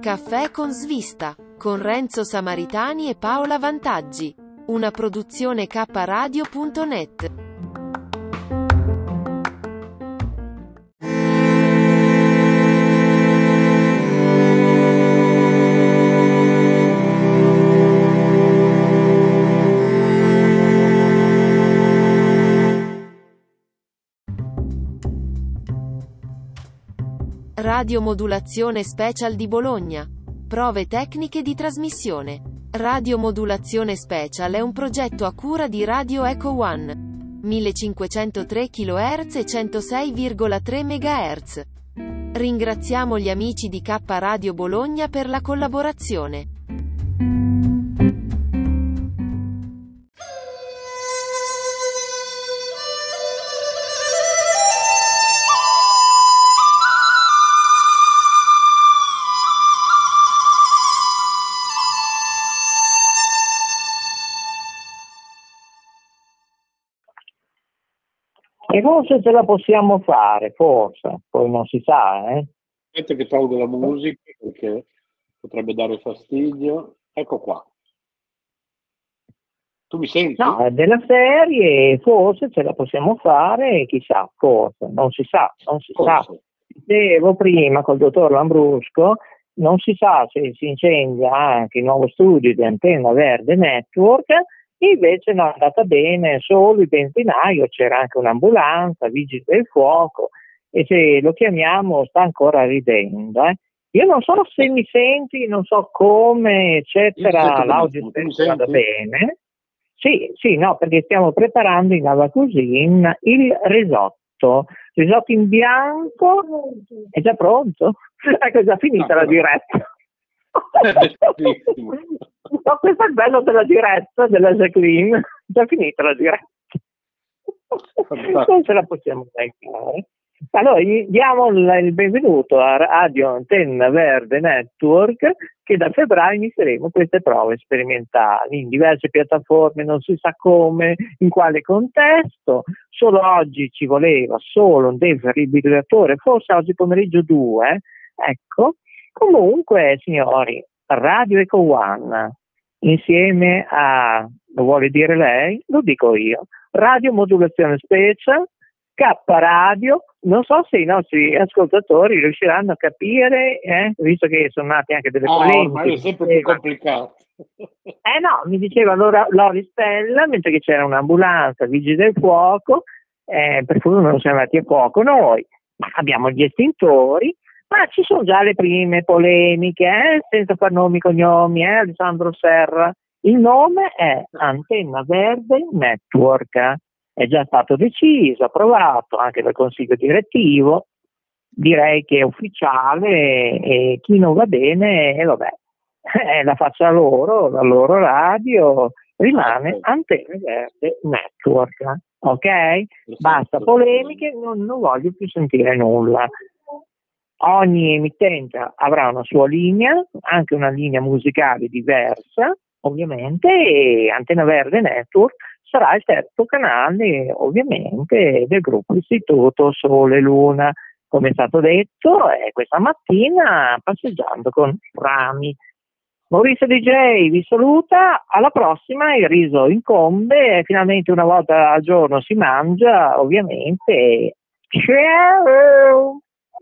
Caffè con svista, con Renzo Samaritani e Paola Vantaggi. Una produzione kradio.net. Radio Modulazione Special di Bologna. Prove tecniche di trasmissione. Radio Modulazione Special è un progetto a cura di Radio Echo One. 1503 kHz e 106,3 MHz. Ringraziamo gli amici di K Radio Bologna per la collaborazione. E forse ce la possiamo fare, forse, poi non si sa, eh? Aspetta che tolgo la musica perché potrebbe dare fastidio. Ecco qua. Tu mi senti? No, della serie forse ce la possiamo fare, chissà, forse, non si sa. Dicevo prima col dottor Lambrusco, non si sa se si incendia anche il nuovo studio di Antenna Verde Network. Invece non è andata bene, solo il benzinaio, c'era anche un'ambulanza, vigili del fuoco, e se lo chiamiamo sta ancora ridendo. Io non so se mi senti, non so come, eccetera, l'audio è andata bene. Sì, no, perché stiamo preparando in Ava Cuisine il risotto in bianco, è già pronto? Ecco, è già finita la diretta. No, questo è il bello della diretta della Jacqueline, già finita la diretta. Non ce la possiamo fare. Allora diamo il benvenuto a Radio Antenna Verde Network, che da febbraio inizieremo queste prove sperimentali in diverse piattaforme, non si sa come, in quale contesto. Solo oggi ci voleva solo un defibrillatore, forse oggi pomeriggio 2, ecco. Comunque, signori, Radio Echo One, insieme a, lo vuole dire lei, lo dico io, Radio Modulazione Special, K Radio, non so se i nostri ascoltatori riusciranno a capire, visto che sono nate anche delle polemiche. Ma è sempre più complicato. No, mi diceva allora Lori Stella, mentre che c'era un'ambulanza, vigili del fuoco, per fortuna non siamo andati a fuoco noi, ma abbiamo gli estintori. Ma ci sono già le prime polemiche, senza far nomi e cognomi, Alessandro Serra. Il nome è Antenna Verde Network, è già stato deciso, approvato anche dal Consiglio Direttivo, direi che è ufficiale e chi non va bene, la faccia loro, la loro radio, rimane Antenna Verde Network, ok? Basta polemiche, non voglio più sentire nulla. Ogni emittente avrà una sua linea, anche una linea musicale diversa, ovviamente, e Antenna Verde Network sarà il terzo canale, ovviamente, del gruppo Istituto Sole Luna. come è stato detto, questa mattina passeggiando con rami. Maurizio DJ vi saluta, alla prossima il riso incombe, finalmente una volta al giorno si mangia, ovviamente. Ciao!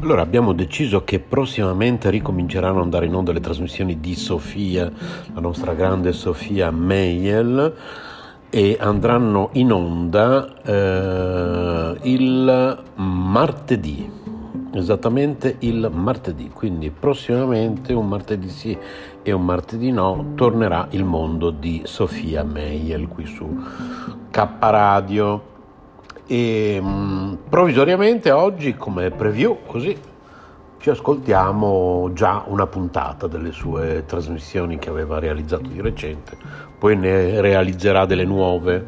Allora abbiamo deciso che prossimamente ricominceranno ad andare in onda le trasmissioni di Sofia, la nostra grande Sofia Meijel, e andranno in onda il martedì, esattamente il martedì, quindi prossimamente un martedì sì e un martedì no tornerà il mondo di Sofia Meijel qui su K Radio. E provvisoriamente oggi, come preview, così ci ascoltiamo già una puntata delle sue trasmissioni che aveva realizzato di recente, poi ne realizzerà delle nuove,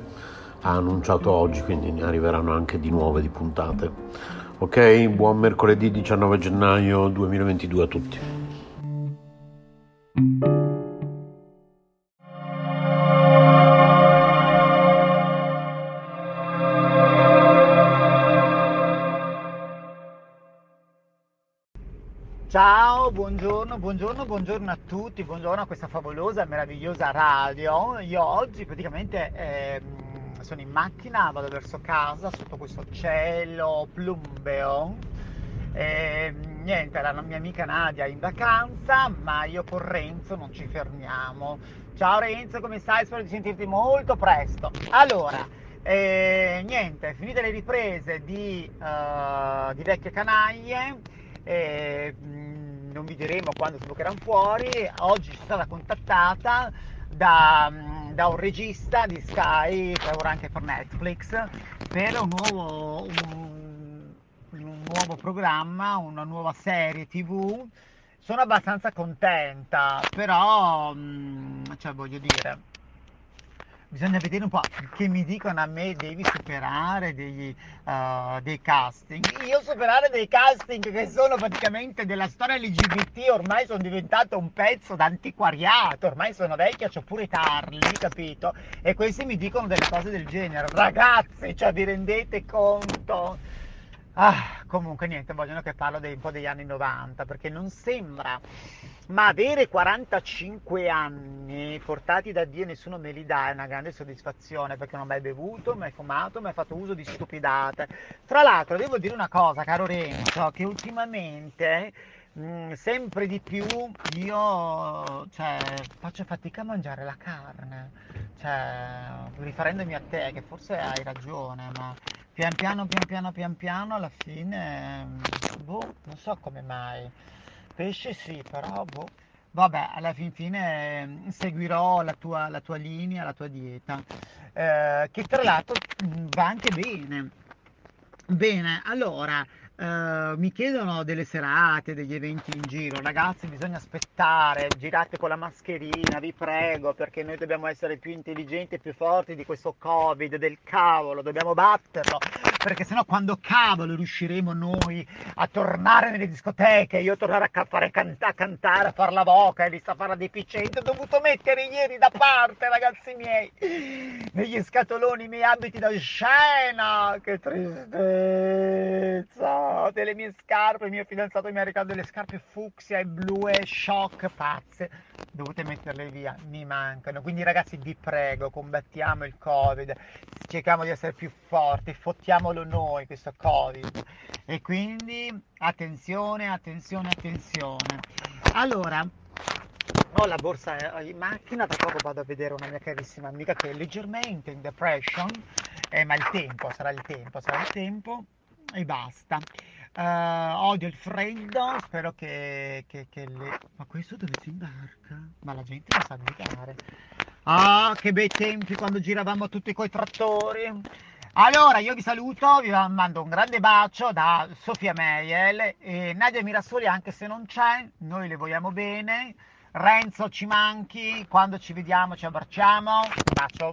ha annunciato oggi, quindi ne arriveranno anche di nuove di puntate. Ok, buon mercoledì 19 gennaio 2022 a tutti. Ciao, buongiorno a tutti, buongiorno a questa favolosa e meravigliosa radio. Io oggi praticamente sono in macchina, vado verso casa sotto questo cielo plumbeo. Niente, la mia amica Nadia è in vacanza, ma io con Renzo non ci fermiamo. Ciao Renzo, come stai? Spero di sentirti molto presto. Allora... niente, finite le riprese di Vecchie Canaglie. Non vi diremo quando si bloccheranno fuori. Oggi c'è stata contattata da un regista di Sky, che lavora anche per Netflix, per un nuovo programma, una nuova serie TV. Sono abbastanza contenta, però cioè, voglio dire, bisogna vedere un po' che mi dicono a me: devi superare dei casting. Io superare dei casting che sono praticamente della storia LGBT, ormai sono diventato un pezzo d'antiquariato, ormai sono vecchia, c'ho pure i tarli, capito? E questi mi dicono delle cose del genere. Ragazzi, cioè vi rendete conto? Ah, comunque niente, vogliono che parlo un po' degli anni 90, perché non sembra, ma avere 45 anni portati da Dio e nessuno me li dà è una grande soddisfazione, perché non ho mai bevuto, mai fumato, mai fatto uso di stupidate. Tra l'altro devo dire una cosa, caro Renzo, che ultimamente sempre di più io faccio fatica a mangiare la carne, riferendomi a te, che forse hai ragione, ma... Pian piano, alla fine, non so come mai, pesce sì, però, vabbè, alla fine seguirò la tua linea, la tua dieta, che tra l'altro va anche bene. Bene, allora, mi chiedono delle serate, degli eventi in giro. Ragazzi, bisogna aspettare, girate con la mascherina, vi prego, perché noi dobbiamo essere più intelligenti e più forti di questo Covid del cavolo, dobbiamo batterlo, perché sennò quando cavolo riusciremo noi a tornare nelle discoteche, io tornare a cantare, a far la voca e lì sta a fare la deficiente, ho dovuto mettere ieri da parte, ragazzi miei, negli scatoloni i miei abiti da scena, che tristezza, delle mie scarpe. Il mio fidanzato mi ha regalato delle scarpe fucsia e blu e shock, pazze, dovete metterle via, mi mancano. Quindi ragazzi, vi prego, combattiamo il Covid, cerchiamo di essere più forti, fottiamolo noi questo Covid, e quindi attenzione. Allora, ho la borsa in macchina, tra poco vado a vedere una mia carissima amica che è leggermente in depression, ma sarà il tempo e basta. Odio il freddo, spero che ma questo dove si imbarca? Ma la gente lo sa guidare. Ah, che bei tempi quando giravamo tutti coi trattori. Allora, io vi saluto, vi mando un grande bacio da Sofia Meijel e Nadia Mirasoli, anche se non c'è, noi le vogliamo bene. Renzo, ci manchi, quando ci vediamo ci abbracciamo. Un bacio.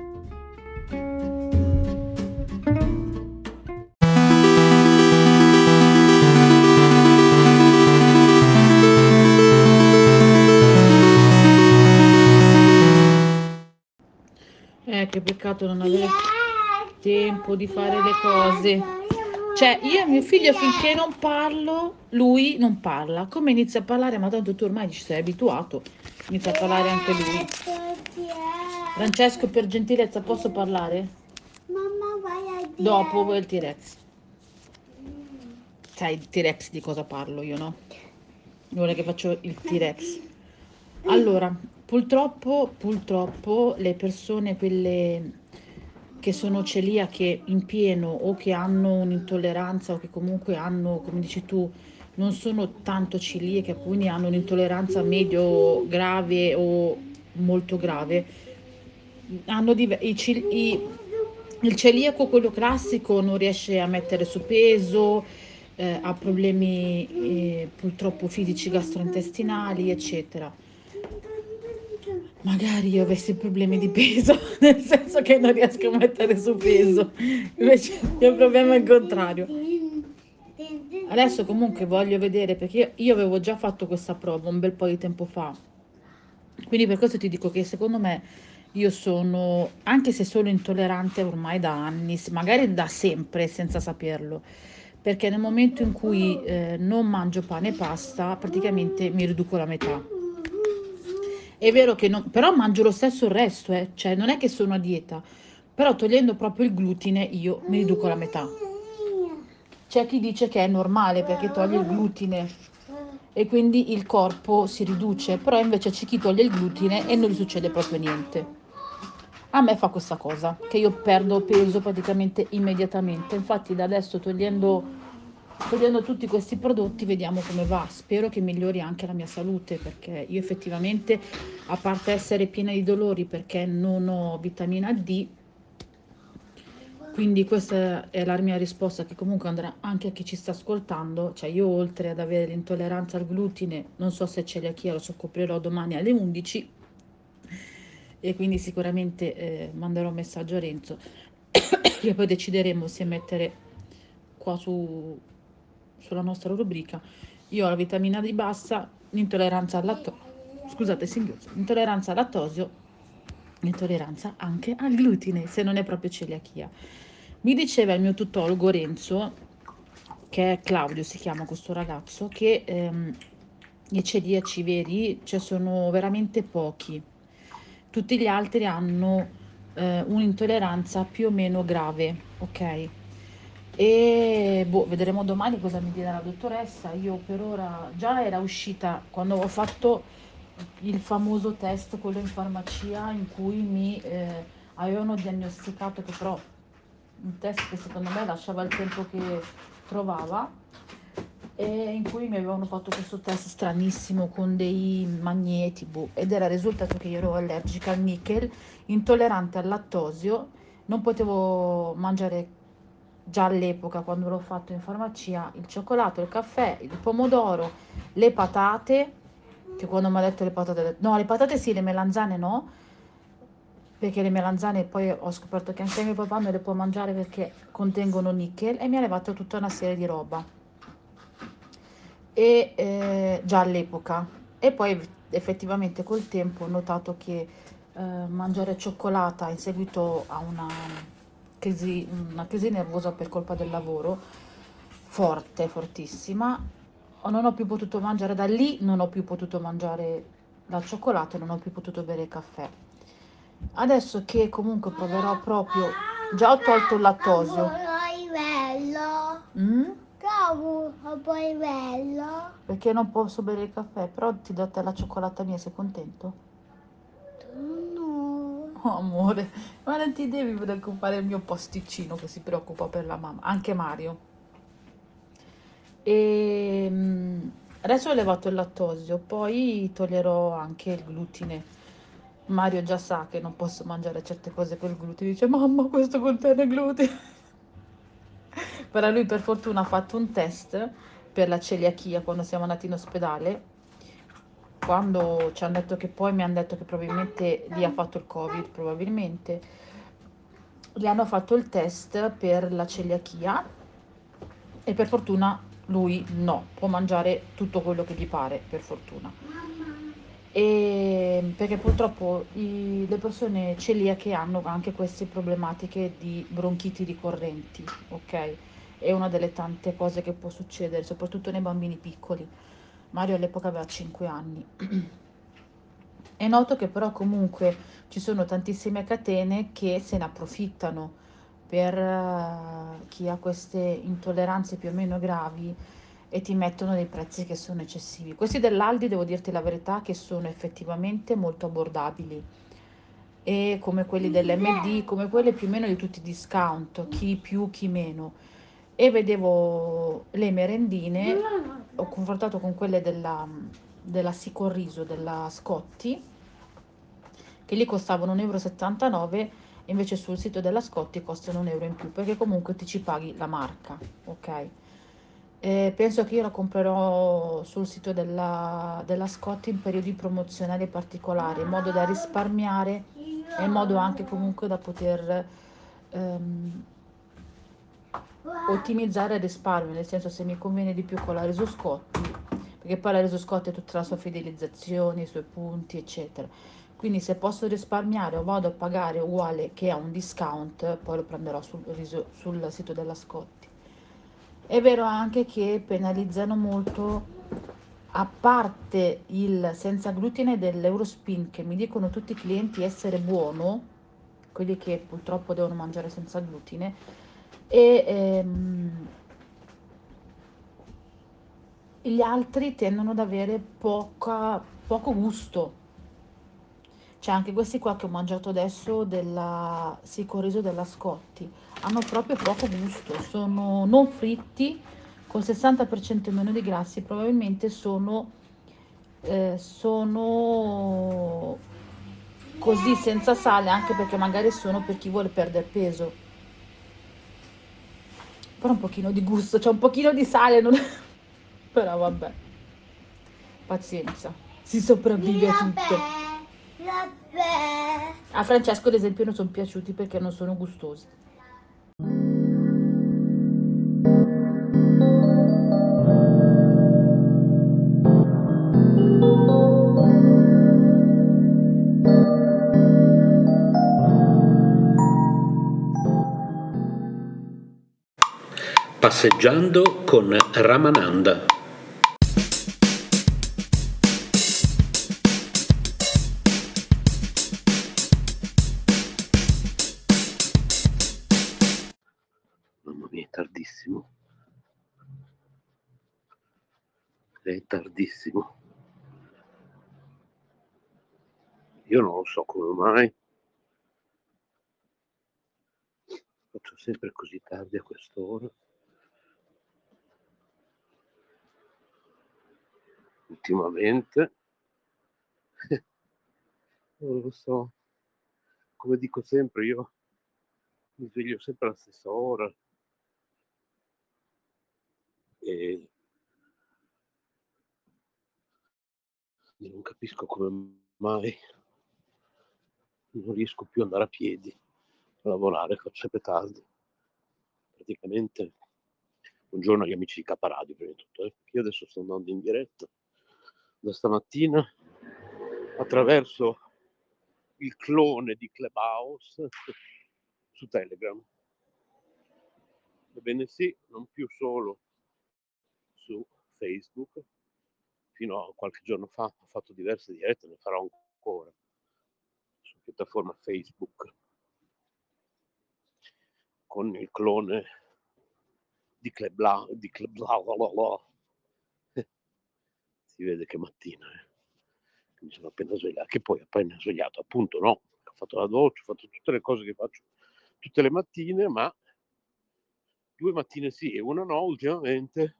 Che peccato non avere tempo di fare le cose. Cioè, io e mio figlio finché non parlo, lui non parla. Come inizia a parlare? Ma tanto tu ormai ci sei abituato. Inizia a parlare anche lui. Francesco, per gentilezza, posso parlare? Mamma, vai a dire. Dopo vuoi il T-Rex. Sai il T-Rex di cosa parlo io, no? Vuole che faccio il T-Rex. Allora, purtroppo le persone, quelle che sono celiache in pieno o che hanno un'intolleranza o che comunque hanno, come dici tu, non sono tanto celiache, alcuni hanno un'intolleranza medio grave o molto grave, hanno il celiaco, quello classico, non riesce a mettere su peso, ha problemi purtroppo fisici, gastrointestinali, eccetera. Magari io avessi problemi di peso, nel senso che non riesco a mettere su peso, invece il mio problema è il contrario. Adesso comunque voglio vedere, perché io avevo già fatto questa prova un bel po' di tempo fa, quindi per questo ti dico che secondo me io sono, anche se sono intollerante ormai da anni, magari da sempre senza saperlo, perché nel momento in cui non mangio pane e pasta praticamente mi riduco la metà. È vero che non, però mangio lo stesso il resto, cioè non è che sono a dieta, però togliendo proprio il glutine io mi riduco la metà. C'è chi dice che è normale perché toglie il glutine e quindi il corpo si riduce, però invece c'è chi toglie il glutine e non gli succede proprio niente. A me fa questa cosa, che io perdo peso praticamente immediatamente, infatti da adesso togliendo tutti questi prodotti vediamo come va. Spero che migliori anche la mia salute, perché io effettivamente, a parte essere piena di dolori perché non ho vitamina D, quindi questa è la mia risposta, che comunque andrà anche a chi ci sta ascoltando. Cioè io, oltre ad avere l'intolleranza al glutine, non so se celiachia, lo scoprirò domani alle 11 e quindi sicuramente manderò un messaggio a Renzo e poi decideremo se mettere qua sulla nostra rubrica. Io ho la vitamina D bassa, l'intolleranza al lattosio, scusate singhiozzo, l'intolleranza al lattosio, l'intolleranza anche al glutine, se non è proprio celiachia. Mi diceva il mio tutologo Renzo, che è Claudio, si chiama questo ragazzo, che i celiaci veri, cioè, sono veramente pochi, tutti gli altri hanno un'intolleranza più o meno grave, ok? E boh, vedremo domani cosa mi dirà la dottoressa. Io per ora già era uscita quando ho fatto il famoso test, quello in farmacia, in cui mi avevano diagnosticato, che però un test che secondo me lasciava il tempo che trovava, e in cui mi avevano fatto questo test stranissimo con dei magneti, boh, ed era il risultato che io ero allergica al nickel, intollerante al lattosio, non potevo mangiare, già all'epoca quando l'ho fatto in farmacia, il cioccolato, il caffè, il pomodoro, le patate, che quando mi ha detto le patate, no, le patate sì, le melanzane no, perché le melanzane poi ho scoperto che anche mio papà me le può mangiare perché contengono nickel, e mi ha levato tutta una serie di roba, e già all'epoca, e poi effettivamente col tempo ho notato che mangiare cioccolata in seguito a una crisi nervosa per colpa del lavoro forte, fortissima, non ho più potuto mangiare, da lì non ho più potuto mangiare la cioccolata e non ho più potuto bere il caffè. Adesso che comunque proverò proprio, già ho tolto il lattosio. Perché non posso bere il caffè, però ti do te la cioccolata mia, sei contento? No. Oh, amore, ma non ti devi preoccupare, il mio pasticcino che si preoccupa per la mamma, anche Mario. E adesso ho levato il lattosio, poi toglierò anche il glutine. Mario già sa che non posso mangiare certe cose col glutine, dice mamma questo contiene glutine. Però lui per fortuna ha fatto un test per la celiachia quando siamo andati in ospedale, quando ci hanno detto che poi mi hanno detto che probabilmente lì ha fatto il Covid, probabilmente gli hanno fatto il test per la celiachia e per fortuna lui no, può mangiare tutto quello che gli pare, per fortuna. E perché purtroppo le persone celiache hanno anche queste problematiche di bronchiti ricorrenti, ok? È una delle tante cose che può succedere, soprattutto nei bambini piccoli. Mario all'epoca aveva 5 anni. È noto che però comunque ci sono tantissime catene che se ne approfittano per chi ha queste intolleranze più o meno gravi e ti mettono dei prezzi che sono eccessivi. Questi dell'Aldi, devo dirti la verità, che sono effettivamente molto abbordabili, e come quelli dell'MD, come quelli più o meno di tutti i discount, chi più chi meno. E vedevo le merendine, ho confrontato con quelle della Sicorriso, della Scotti, che lì costavano €1,79, invece sul sito della Scotti costano €1 in più, perché comunque ti ci paghi la marca, ok? Penso che io la comprerò sul sito della Scotti in periodi promozionali particolari, in modo da risparmiare e in modo anche comunque da poter ottimizzare il risparmio, nel senso, se mi conviene di più con la Reso Scotti, perché poi la Reso Scotti ha tutta la sua fidelizzazione, i suoi punti eccetera. Quindi se posso risparmiare o vado a pagare uguale che a un discount, poi lo prenderò sul sito della Scotti. È vero anche che penalizzano molto, a parte il senza glutine dell'Eurospin, che mi dicono tutti i clienti essere buono, quelli che purtroppo devono mangiare senza glutine, e gli altri tendono ad avere poco gusto. C'è anche questi qua che ho mangiato adesso della Sicoriso della Scotti, hanno proprio poco gusto, sono non fritti, con 60% meno di grassi, probabilmente sono così senza sale, anche perché magari sono per chi vuole perdere peso. Però un pochino di gusto, c'è un pochino di sale, non... però vabbè, pazienza, si sopravvive a tutto. A Francesco ad esempio non sono piaciuti perché non sono gustosi. Passeggiando con Ramananda. È tardissimo, io non lo so come mai faccio sempre così tardi a quest'ora. Ultimamente non lo so, come dico sempre, io mi sveglio sempre alla stessa ora e Io non capisco come mai non riesco più ad andare a piedi a lavorare, faccio sempre tardi. Praticamente buongiorno agli amici di K Radio prima di tutto. Io adesso sto andando in diretta da stamattina attraverso il clone di Clubhouse su Telegram. Ebbene sì, non più solo su Facebook. Fino a qualche giorno fa ho fatto diverse dirette, ne farò ancora su piattaforma Facebook con il clone di Clubhouse. Si vede che mattina, mi sono appena svegliato, che poi appena svegliato, appunto, no, ho fatto la doccia, ho fatto tutte le cose che faccio tutte le mattine, ma due mattine sì e una no, ultimamente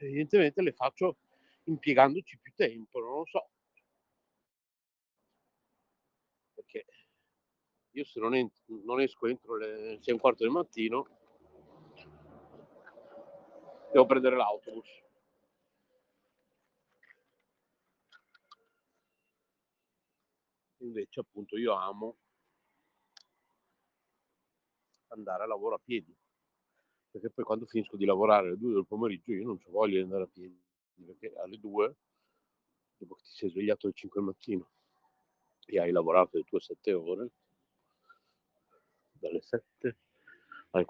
evidentemente le faccio impiegandoci più tempo, non lo so, perché io se non esco entro le 6:15 del mattino devo prendere l'autobus. Invece appunto io amo andare a lavoro a piedi, perché poi quando finisco di lavorare alle 2 del pomeriggio io non ho voglia di andare a piedi, perché alle 2, dopo che ti sei svegliato alle 5 del mattino e hai lavorato le tue 7 ore, dalle 7 alle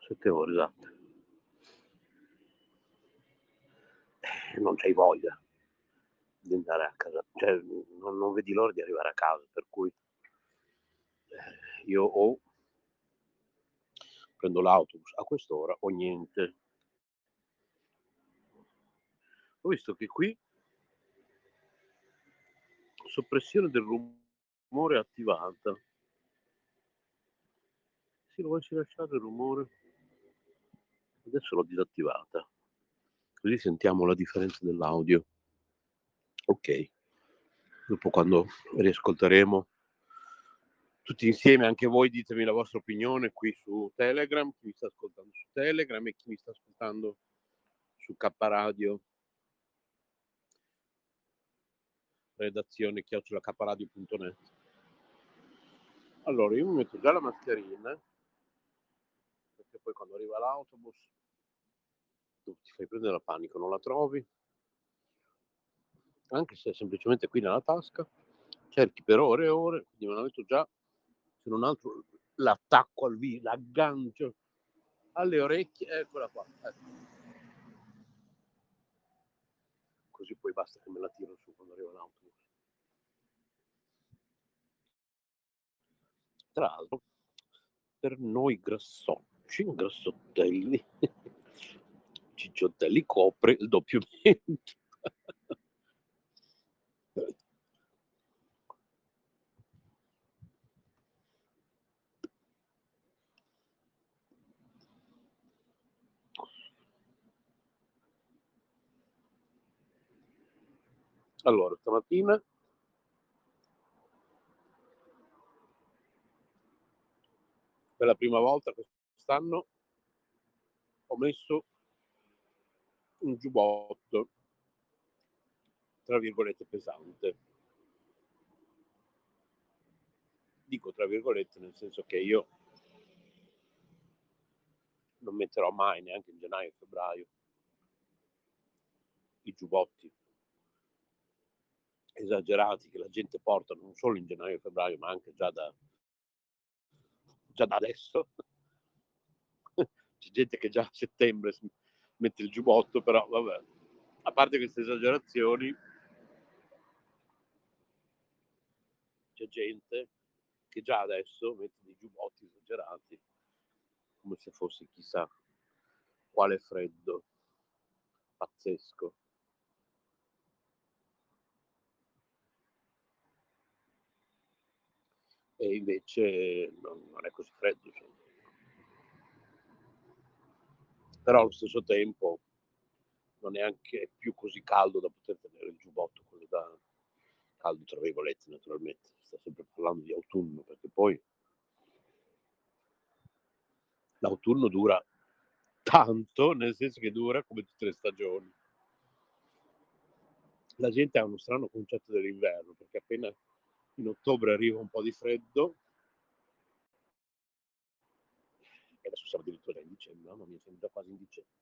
7 ore esatte, non c'hai voglia di andare a casa, cioè non vedi l'ora di arrivare a casa, per cui io ho prendo l'autobus a quest'ora o niente. Ho visto che qui soppressione del rumore attivata. Se lo volessi lasciare il rumore, adesso l'ho disattivata, così sentiamo la differenza dell'audio. Ok, dopo quando riascolteremo tutti insieme, anche voi ditemi la vostra opinione qui su Telegram, chi mi sta ascoltando su Telegram e chi mi sta ascoltando su K Radio, redazione@kradio.net. Allora, io mi metto già la mascherina, perché poi quando arriva l'autobus tu ti fai prendere la panico, non la trovi, anche se è semplicemente qui nella tasca, cerchi per ore e ore, quindi me la metto già. Se non altro l'attacco al viso, l'aggancio alle orecchie, eccola qua, ecco. Così poi basta che me la tiro su quando arriva l'autobus. Tra l'altro, per noi grassocci, grassottelli, cicciottelli copre il doppio mento. Allora, stamattina per la prima volta quest'anno ho messo un giubbotto tra virgolette pesante. Dico tra virgolette nel senso che io non metterò mai, neanche in gennaio e febbraio, i giubbotti esagerati che la gente porta non solo in gennaio e febbraio, ma anche già da adesso. C'è gente che già a settembre mette il giubbotto, però vabbè, a parte queste esagerazioni, c'è gente che già adesso mette dei giubbotti esagerati come se fosse chissà quale freddo pazzesco. E invece non è così freddo, cioè. Però allo stesso tempo non è neanche più così caldo da poter tenere il giubbotto, quello da caldo tra virgolette naturalmente, sto sempre parlando di autunno, perché poi l'autunno dura tanto, nel senso che dura come tutte le stagioni, la gente ha uno strano concetto dell'inverno, perché appena in ottobre arriva un po' di freddo, e adesso siamo addirittura in dicembre, no? Mi sembra quasi in dicembre.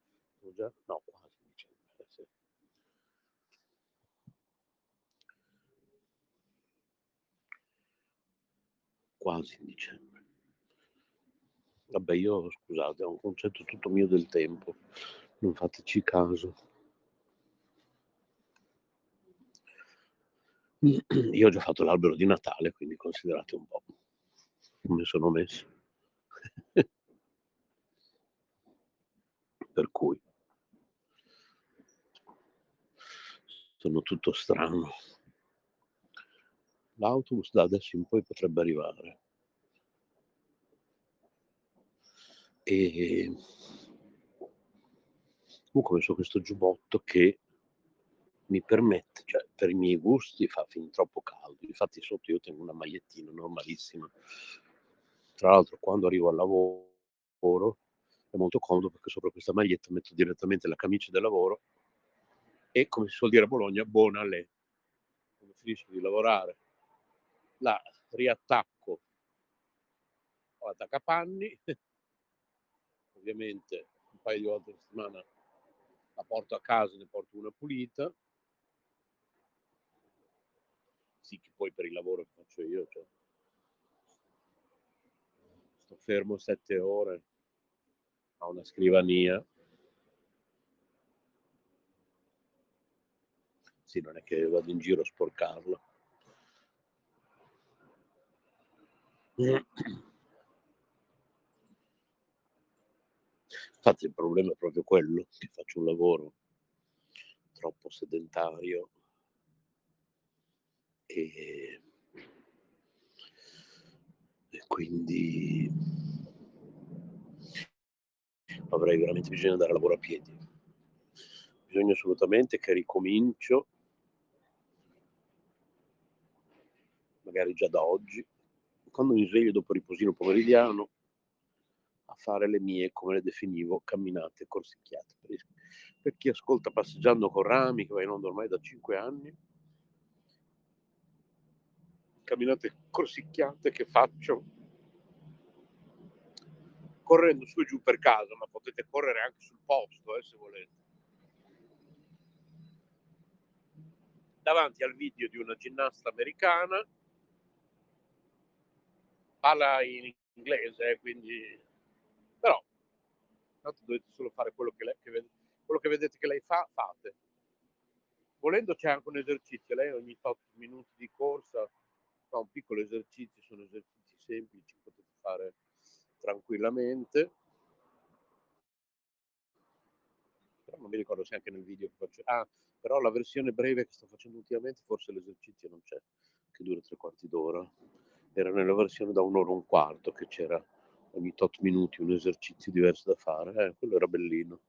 No, quasi in dicembre. Sì. Quasi in dicembre. Vabbè, io, scusate, ho un concetto tutto mio del tempo, non fateci caso. Io ho già fatto l'albero di Natale, quindi considerate un po' come sono messo. Per cui sono tutto strano. L'autobus da adesso in poi potrebbe arrivare. E comunque ho messo questo giubbotto che mi permette, cioè per i miei gusti fa fin troppo caldo, infatti sotto io tengo una magliettina normalissima. Tra l'altro quando arrivo al lavoro è molto comodo perché sopra questa maglietta metto direttamente la camicia del lavoro e, come si suol dire a Bologna, buona lei. Quando finisco di lavorare la riattacco all'attaccapanni, ovviamente un paio di volte a settimana la porto a casa, ne porto una pulita, sì che poi per il lavoro che faccio io, cioè, sto fermo 7 ore a una scrivania, sì, non è che vado in giro a sporcarla. Infatti il problema è proprio quello, che faccio un lavoro troppo sedentario e quindi avrei veramente bisogno di andare a lavoro a piedi. Bisogna assolutamente che ricomincio, magari già da oggi, quando mi sveglio dopo il riposino pomeridiano, a fare le mie, come le definivo, camminate corsicchiate. Per chi ascolta Passeggiando con Rami, che va in onda ormai da 5 anni, camminate corsicchiate che faccio correndo su e giù per casa, ma potete correre anche sul posto, se volete. Davanti al video di una ginnasta americana, parla in inglese, quindi... Però, tanto dovete solo fare quello che vedete che lei fa, fate. Volendo c'è anche un esercizio, lei ogni 8 minuti di corsa fa un piccolo esercizio, sono esercizi semplici, potete fare tranquillamente. Però non mi ricordo se anche nel video che faccio... Ah, però la versione breve che sto facendo ultimamente, forse l'esercizio non c'è, che dura 3/4 d'ora. Era nella versione da 1 ora e un quarto che c'era ogni 8 minuti un esercizio diverso da fare, quello era bellino.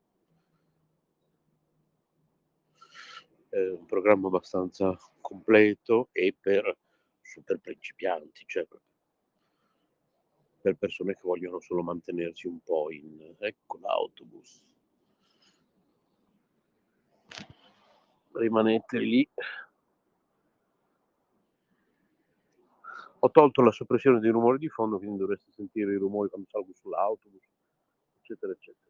È un programma abbastanza completo e per super principianti, cioè per persone che vogliono solo mantenersi un po' in... Ecco l'autobus. Rimanete lì. Ho tolto la soppressione dei rumori di fondo, quindi dovreste sentire i rumori quando salgo sull'autobus, eccetera, eccetera.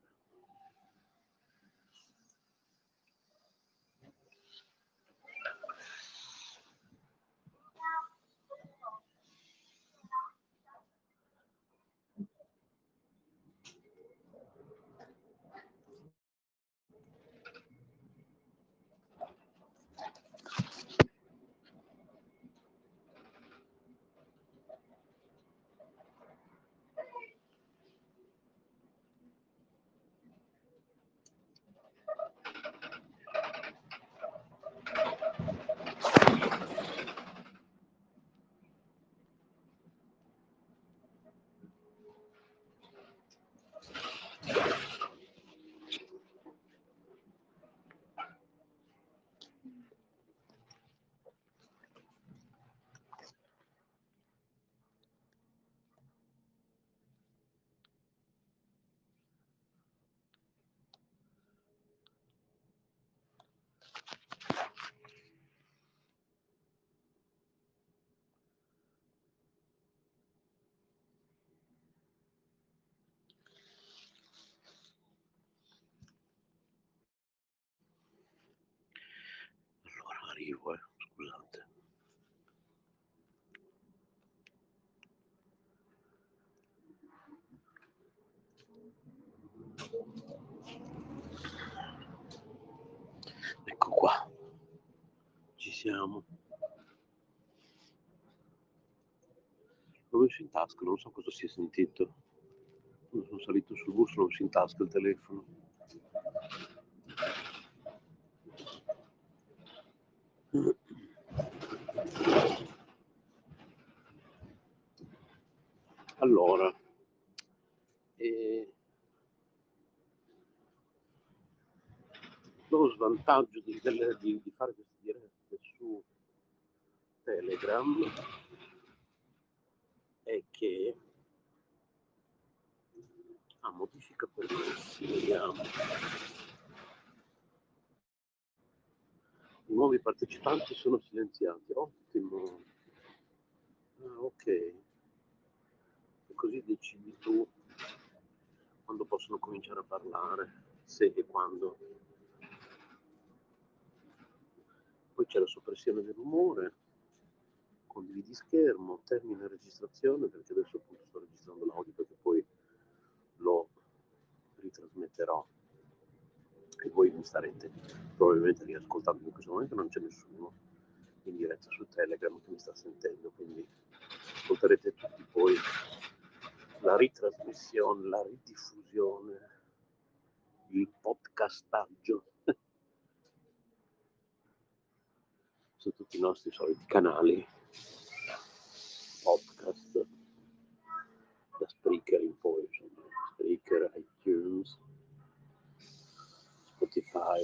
attivo, scusate. Ecco qua, ci siamo. L'ho messo in tasca, non so cosa si è sentito. Quando sono salito sul bus, l'ho messo in tasca il telefono. Allora, lo svantaggio di fare queste dirette su Telegram è che modifica permessi, vediamo. I nuovi partecipanti sono silenziati, ottimo. Ah, ok, e così decidi tu quando possono cominciare a parlare, se e quando. Poi c'è la soppressione del rumore, condividi schermo, termina registrazione, perché adesso appunto sto registrando l'audio perché poi lo ritrasmetterò e voi mi starete probabilmente riascoltando. In questo momento non c'è nessuno in diretta su Telegram che mi sta sentendo, quindi ascolterete tutti poi la ritrasmissione, la ridiffusione, il podcastaggio su tutti i nostri soliti canali podcast, da Spreaker in poi, insomma, Spreaker, iTunes, Spotify,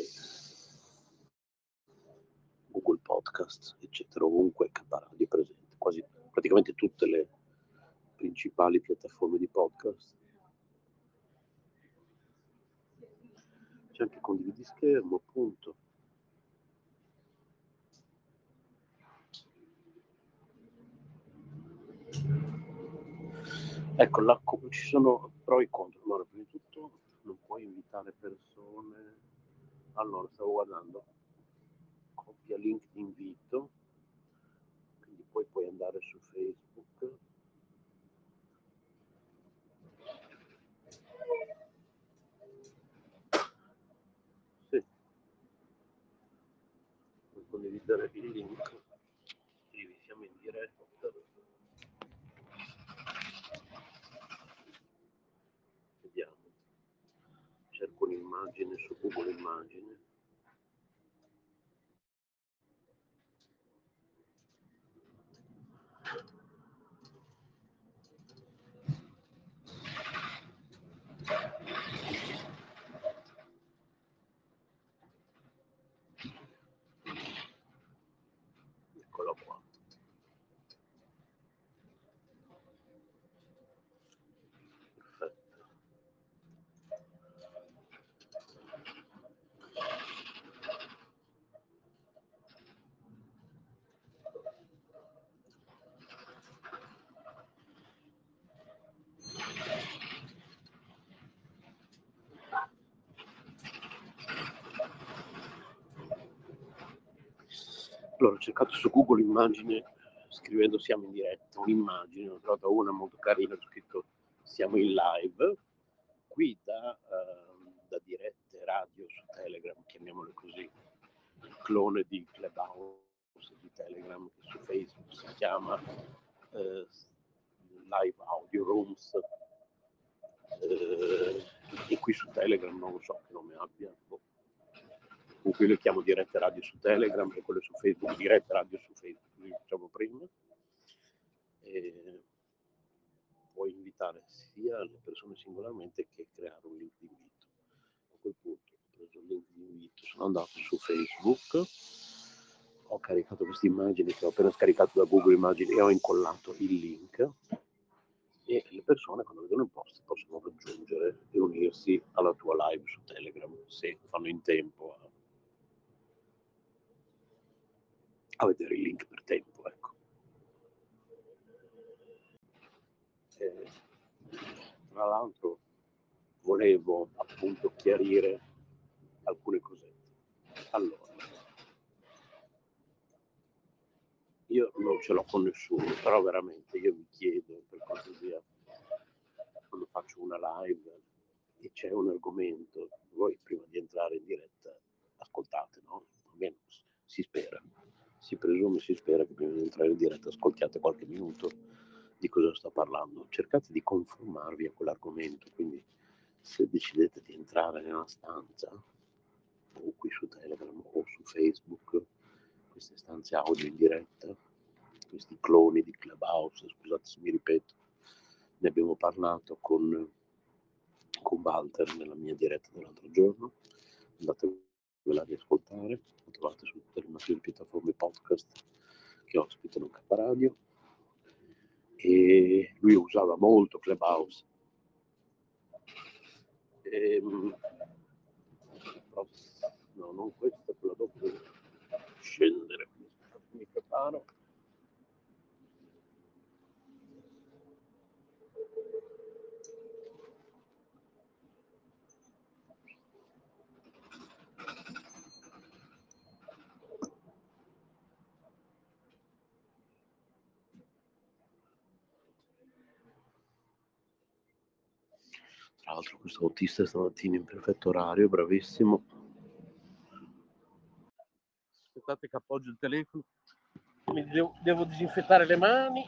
Google Podcast, eccetera, ovunque K Radio è presente, quasi praticamente tutte le principali piattaforme di podcast. C'è anche condividi schermo, appunto. Ecco, ci sono pro e contro. Allora, prima di tutto non puoi invitare persone. Allora, stavo guardando, copia link di invito, quindi poi puoi andare su Facebook. Sì, puoi condividere il link. Sì, siamo in diretta. Cerco un'immagine su Google Immagine. Eccolo qua. Allora, ho cercato su Google Immagine, scrivendo siamo in diretta, un'immagine, ho trovato una molto carina, ho scritto siamo in live. Qui da dirette radio su Telegram, chiamiamole così, il clone di Clubhouse di Telegram, che su Facebook si chiama Live Audio Rooms, e qui su Telegram non lo so che nome abbia, qui le chiamo dirette radio su Telegram e quelle su Facebook, dirette radio su Facebook, come diciamo prima. E puoi invitare sia le persone singolarmente che creare un link di invito. A quel punto ho preso il link di invito, sono andato su Facebook, ho caricato questa immagine che ho appena scaricato da Google Immagini e ho incollato il link, e le persone quando vedono il post possono raggiungere e unirsi alla tua live su Telegram se fanno in tempo a vedere il link per tempo, ecco. Tra l'altro volevo appunto chiarire alcune cosette. Allora, io non ce l'ho con nessuno, però veramente io mi chiedo, per così via, quando faccio una live e c'è un argomento, voi prima di entrare in diretta ascoltate, no? Almeno si spera, si presume, si spera che prima di entrare in diretta ascoltiate qualche minuto di cosa sta parlando, cercate di conformarvi a quell'argomento, quindi se decidete di entrare nella stanza o qui su Telegram o su Facebook, queste stanze audio in diretta, questi cloni di Clubhouse, scusate se mi ripeto, ne abbiamo parlato con Walter nella mia diretta dell'altro giorno, andatevela ad ascoltare, la trovate su tutte le nostre piattaforme podcast che ospitano K Radio, e lui usava molto Clubhouse. No, non questa, quella dopo, devo scendere, mi preparo. Tra l'altro questo autista stamattina in perfetto orario, bravissimo. Aspettate che appoggio il telefono. Mi devo disinfettare le mani.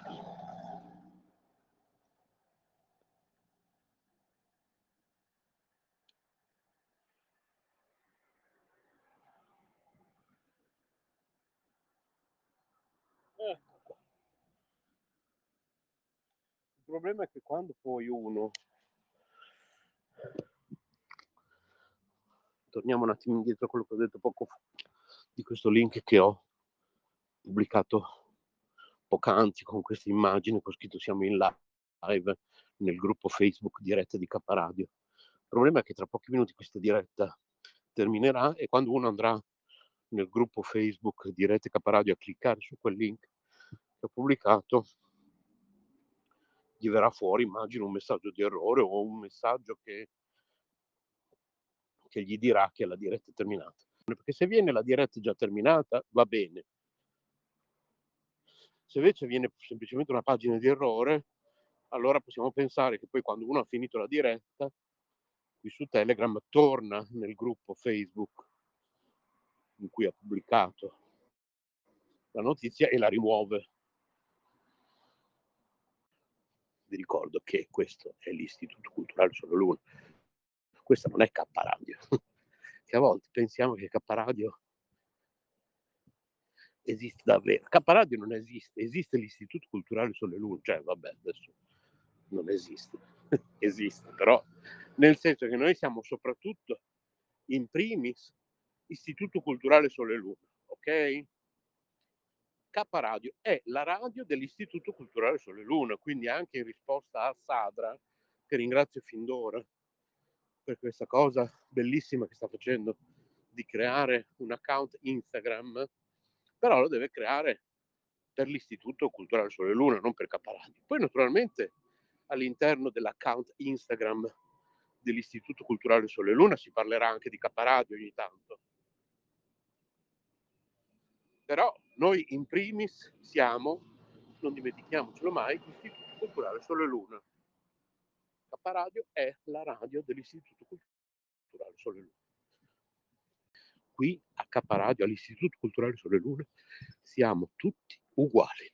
Ecco qua. Il problema è che quando poi uno... Torniamo un attimo indietro a quello che ho detto poco fa, di questo link che ho pubblicato poc'anzi con questa immagine con scritto siamo in live nel gruppo Facebook diretta di K Radio. Il problema è che tra pochi minuti questa diretta terminerà e quando uno andrà nel gruppo Facebook diretta K Radio a cliccare su quel link che ho pubblicato, gli verrà fuori, immagino, un messaggio di errore o un messaggio che gli dirà che la diretta è terminata. Perché se viene la diretta già terminata, va bene. Se invece viene semplicemente una pagina di errore, allora possiamo pensare che poi quando uno ha finito la diretta, qui su Telegram, torna nel gruppo Facebook in cui ha pubblicato la notizia e la rimuove. Vi ricordo che questo è l'Istituto Culturale Sole Luna. Questa non è K Radio. Che a volte pensiamo che K Radio esiste davvero. K Radio non esiste, esiste l'Istituto Culturale Sole Luna, cioè vabbè, adesso non esiste. Esiste, però nel senso che noi siamo soprattutto in primis Istituto Culturale Sole Luna, ok? K Radio è la radio dell'Istituto Culturale Sole Luna, quindi anche in risposta a Sadra, che ringrazio fin d'ora per questa cosa bellissima che sta facendo di creare un account Instagram, però lo deve creare per l'Istituto Culturale Sole Luna, non per K Radio. Poi naturalmente all'interno dell'account Instagram dell'Istituto Culturale Sole Luna si parlerà anche di K Radio ogni tanto. Però noi in primis siamo, non dimentichiamocelo mai, l'Istituto Culturale Sole Luna. K Radio è la radio dell'Istituto Culturale Sole Luna. Qui a K Radio, all'Istituto Culturale Sole Luna, siamo tutti uguali.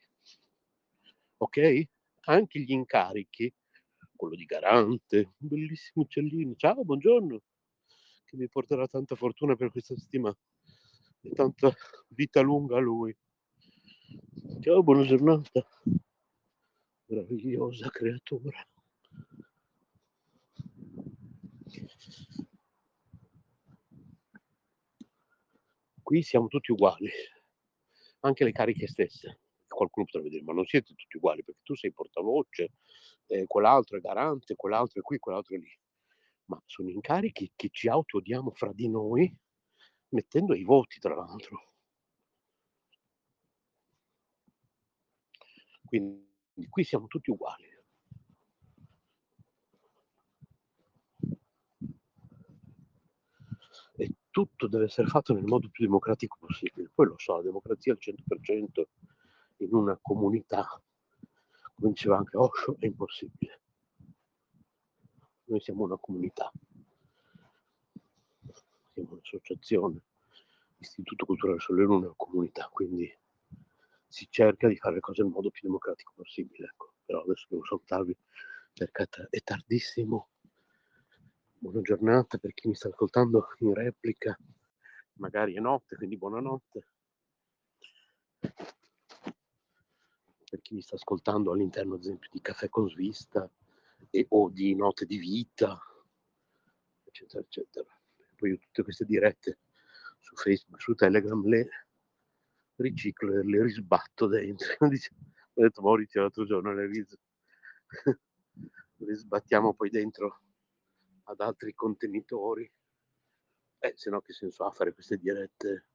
Ok? Anche gli incarichi, quello di Garante, un bellissimo uccellino. Ciao, buongiorno, che mi porterà tanta fortuna per questa settimana. E tanta vita lunga a lui. Ciao, buona giornata, meravigliosa creatura. Qui siamo tutti uguali, anche le cariche stesse. Qualcuno potrebbe dire, ma non siete tutti uguali, perché tu sei portavoce, quell'altro è Garante, quell'altro è qui, quell'altro è lì. Ma sono incarichi che ci autodiamo fra di noi, mettendo i voti, tra l'altro. Quindi qui siamo tutti uguali. E tutto deve essere fatto nel modo più democratico possibile. Poi lo so, la democrazia al 100% in una comunità, come diceva anche Osho, è impossibile. Noi siamo una comunità, siamo un'associazione, Istituto Culturale Sole Luna è una comunità, quindi si cerca di fare le cose nel modo più democratico possibile, ecco. Però adesso devo salutarvi, è tardissimo, buona giornata per chi mi sta ascoltando in replica, magari è notte, quindi buonanotte. Per chi mi sta ascoltando all'interno ad esempio di Caffè con Svista o di Note di Vita, eccetera eccetera. Poi io tutte queste dirette su Facebook, su Telegram le riciclo e le risbatto dentro. Ho detto Maurizio l'altro giorno, le sbattiamo poi dentro ad altri contenitori, se no che senso ha fare queste dirette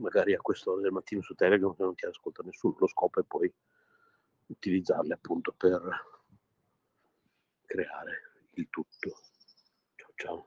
magari a quest'ora del mattino su Telegram che non ti ascolta nessuno. Lo scopo è poi utilizzarle appunto per creare il tutto. Ciao ciao.